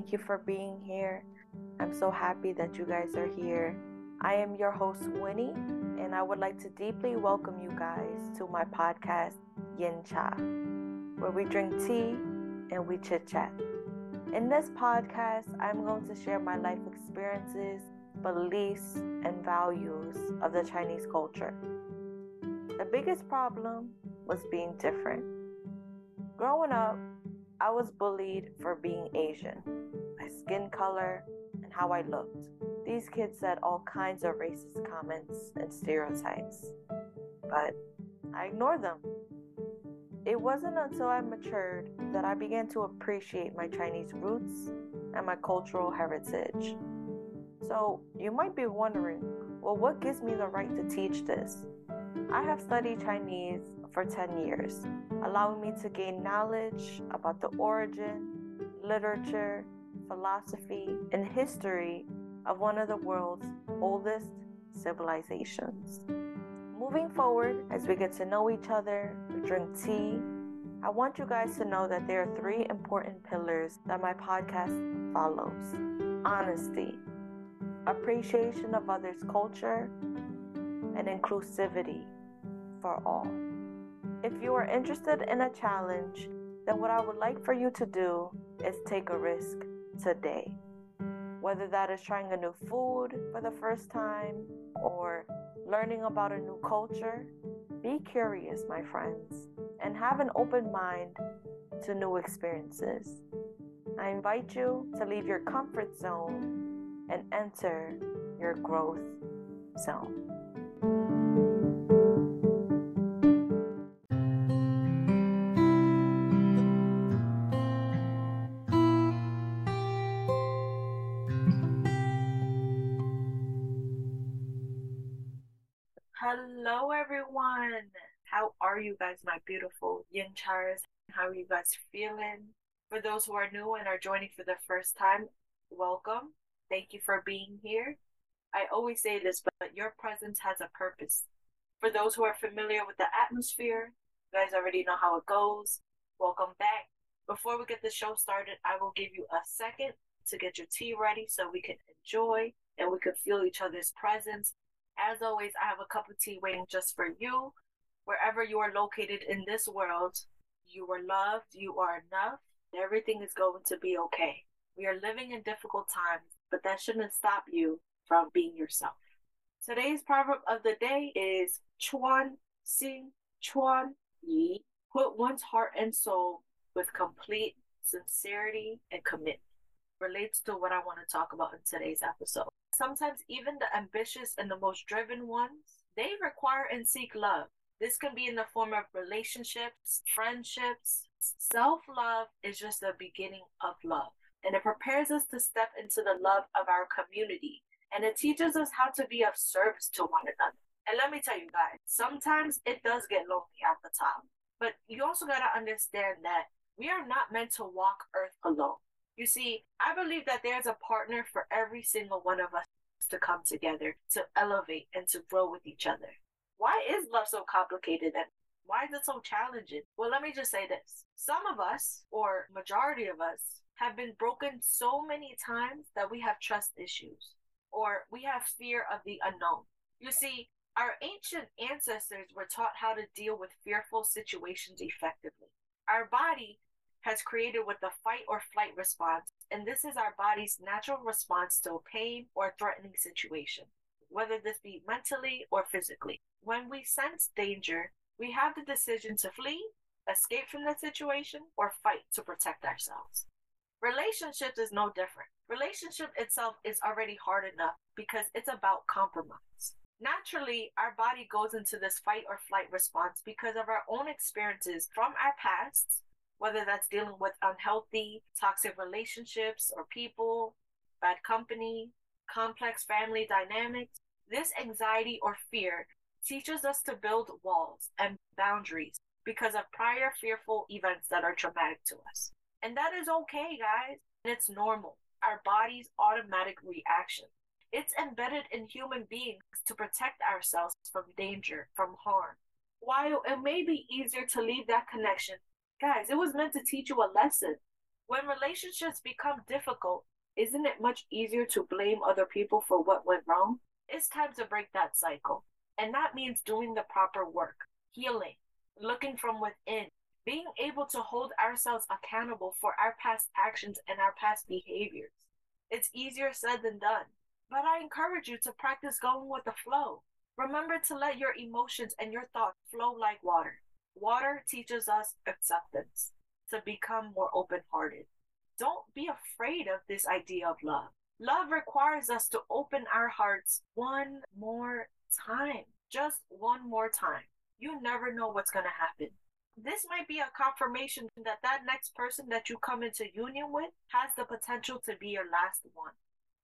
Thank you for being here. I'm so happy that you guys are here. I am your host, Winnie, and I would like to deeply welcome you guys to my podcast, Yin Cha, where we drink tea and we chit-chat. In this podcast, I'm going to share my life experiences, beliefs, and values of the Chinese culture. The biggest problem was being different. Growing up, I was bullied for being Asian, my skin color, and how I looked. These kids said all kinds of racist comments and stereotypes, but I ignored them. It wasn't until I matured that I began to appreciate my Chinese roots and my cultural heritage. So you might be wondering, well, what gives me the right to teach this? I have studied Chinese for 10 years, allowing me to gain knowledge about the origin, literature, philosophy, and history of one of the world's oldest civilizations. Moving forward, as we get to know each other, we drink tea, I want you guys to know that there are three important pillars that my podcast follows: honesty, appreciation of others' culture, and inclusivity for all. If you are interested in a challenge, then what I would like for you to do is take a risk today. Whether that is trying a new food for the first time or learning about a new culture, be curious, my friends, and have an open mind to new experiences. I invite you to leave your comfort zone and enter your growth zone. Hello everyone, how are you guys, my beautiful Yin Chars? How are you guys feeling? For those who are new and are joining for the first time, welcome. Thank you for being here. I always say this, but your presence has a purpose. For those who are familiar with the atmosphere, you guys already know how it goes. Welcome back. Before we get the show started, I will give you a second to get your tea ready so we can enjoy and we can feel each other's presence. As always, I have a cup of tea waiting just for you. Wherever you are located in this world, you are loved, you are enough, and everything is going to be okay. We are living in difficult times, but that shouldn't stop you from being yourself. Today's proverb of the day is Chuan Xin Chuan Yi. Put one's heart and soul with complete sincerity and commitment. Relates to what I want to talk about in today's episode. Sometimes even the ambitious and the most driven ones, they require and seek love. This can be in the form of relationships, friendships. Self-love is just the beginning of love. And it prepares us to step into the love of our community. And it teaches us how to be of service to one another. And let me tell you guys, sometimes it does get lonely at the top. But you also got to understand that we are not meant to walk earth alone. You see, I believe that there's a partner for every single one of us to come together, to elevate, and to grow with each other. Why is love so complicated and why is it so challenging? Well, let me just say this. Some of us, or majority of us, have been broken so many times that we have trust issues, or we have fear of the unknown. You see, our ancient ancestors were taught how to deal with fearful situations effectively. Our body has created with the fight or flight response, and this is our body's natural response to a pain or a threatening situation, whether this be mentally or physically. When we sense danger, we have the decision to flee, escape from the situation, or fight to protect ourselves. Relationship is no different. Relationship itself is already hard enough because it's about compromise. Naturally, our body goes into this fight or flight response because of our own experiences from our pasts, whether that's dealing with unhealthy, toxic relationships or people, bad company, complex family dynamics. This anxiety or fear teaches us to build walls and boundaries because of prior fearful events that are traumatic to us. And that is okay, guys. And it's normal. Our body's automatic reaction. It's embedded in human beings to protect ourselves from danger, from harm. While it may be easier to leave that connection, guys, it was meant to teach you a lesson. When relationships become difficult, isn't it much easier to blame other people for what went wrong? It's time to break that cycle. And that means doing the proper work, healing, looking from within, being able to hold ourselves accountable for our past actions and our past behaviors. It's easier said than done, but I encourage you to practice going with the flow. Remember to let your emotions and your thoughts flow like water. Water teaches us acceptance, to become more open-hearted. Don't be afraid of this idea of love. Love requires us to open our hearts one more time, just one more time. You never know what's going to happen. This might be a confirmation that that next person that you come into union with has the potential to be your last one.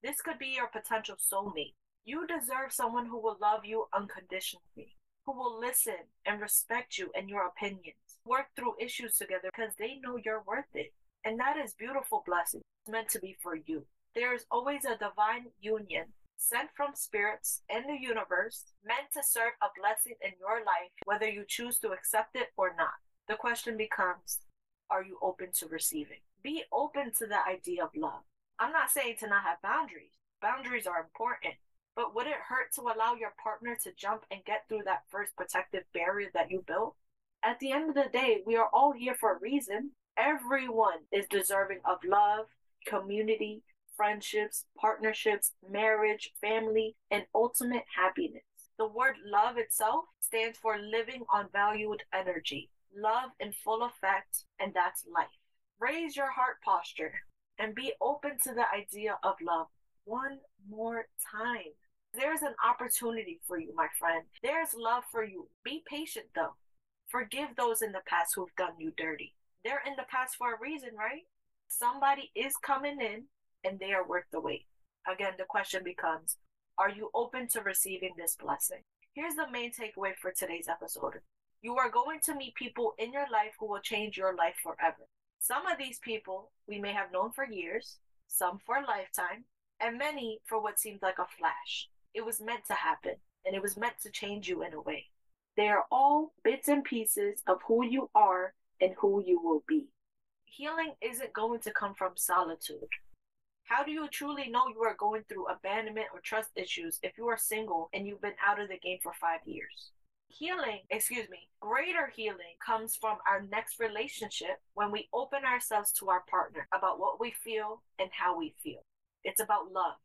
This could be your potential soulmate. You deserve someone who will love you unconditionally, who will listen and respect you and your opinions, work through issues together because they know you're worth it. And that is beautiful blessing. It's meant to be for you. There is always a divine union sent from spirits and the universe meant to serve a blessing in your life, whether you choose to accept it or not. The question becomes, are you open to receiving? Be open to the idea of love. I'm not saying to not have boundaries. Boundaries are important. But would it hurt to allow your partner to jump and get through that first protective barrier that you built? At the end of the day, we are all here for a reason. Everyone is deserving of love, community, friendships, partnerships, marriage, family, and ultimate happiness. The word love itself stands for living on valued energy. Love in full effect, and that's life. Raise your heart posture and be open to the idea of love one more time. There's an opportunity for you, my friend. There's love for you. Be patient, though. Forgive those in the past who've done you dirty. They're in the past for a reason, right? Somebody is coming in, and they are worth the wait. Again, the question becomes, are you open to receiving this blessing? Here's the main takeaway for today's episode. You are going to meet people in your life who will change your life forever. Some of these people we may have known for years, some for a lifetime, and many for what seemed like a flash. It was meant to happen, and it was meant to change you in a way. They are all bits and pieces of who you are and who you will be. Healing isn't going to come from solitude. How do you truly know you are going through abandonment or trust issues if you are single and you've been out of the game for 5 years? Greater healing comes from our next relationship when we open ourselves to our partner about what we feel and how we feel. It's about love,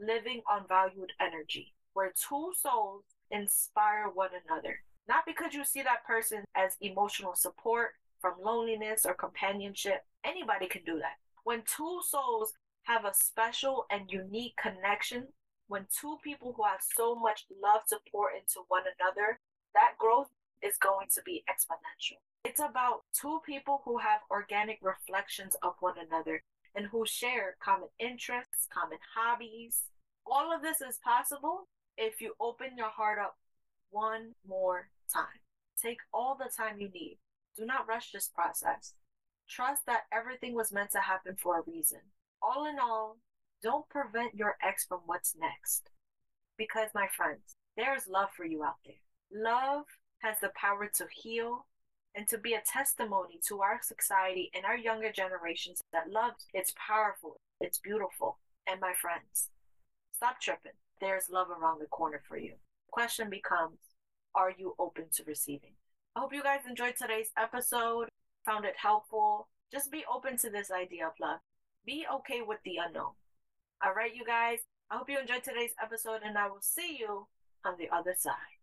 living on valued energy, where two souls inspire one another. Not because you see that person as emotional support from loneliness or companionship. Anybody can do that. When two souls have a special and unique connection, when two people who have so much love to pour into one another, that growth is going to be exponential. It's about two people who have organic reflections of one another and who share common interests, common hobbies. All of this is possible if you open your heart up one more time. Take all the time you need. Do not rush this process. Trust that everything was meant to happen for a reason. All in all, don't prevent your ex from what's next. Because, my friends, there's love for you out there. Love has the power to heal and to be a testimony to our society and our younger generations that love is powerful, it's beautiful. And, my friends, stop tripping. There's love around the corner for you. The question becomes, are you open to receiving? I hope you guys enjoyed today's episode, found it helpful. Just be open to this idea of love. Be okay with the unknown. All right, you guys, I hope you enjoyed today's episode, and I will see you on the other side.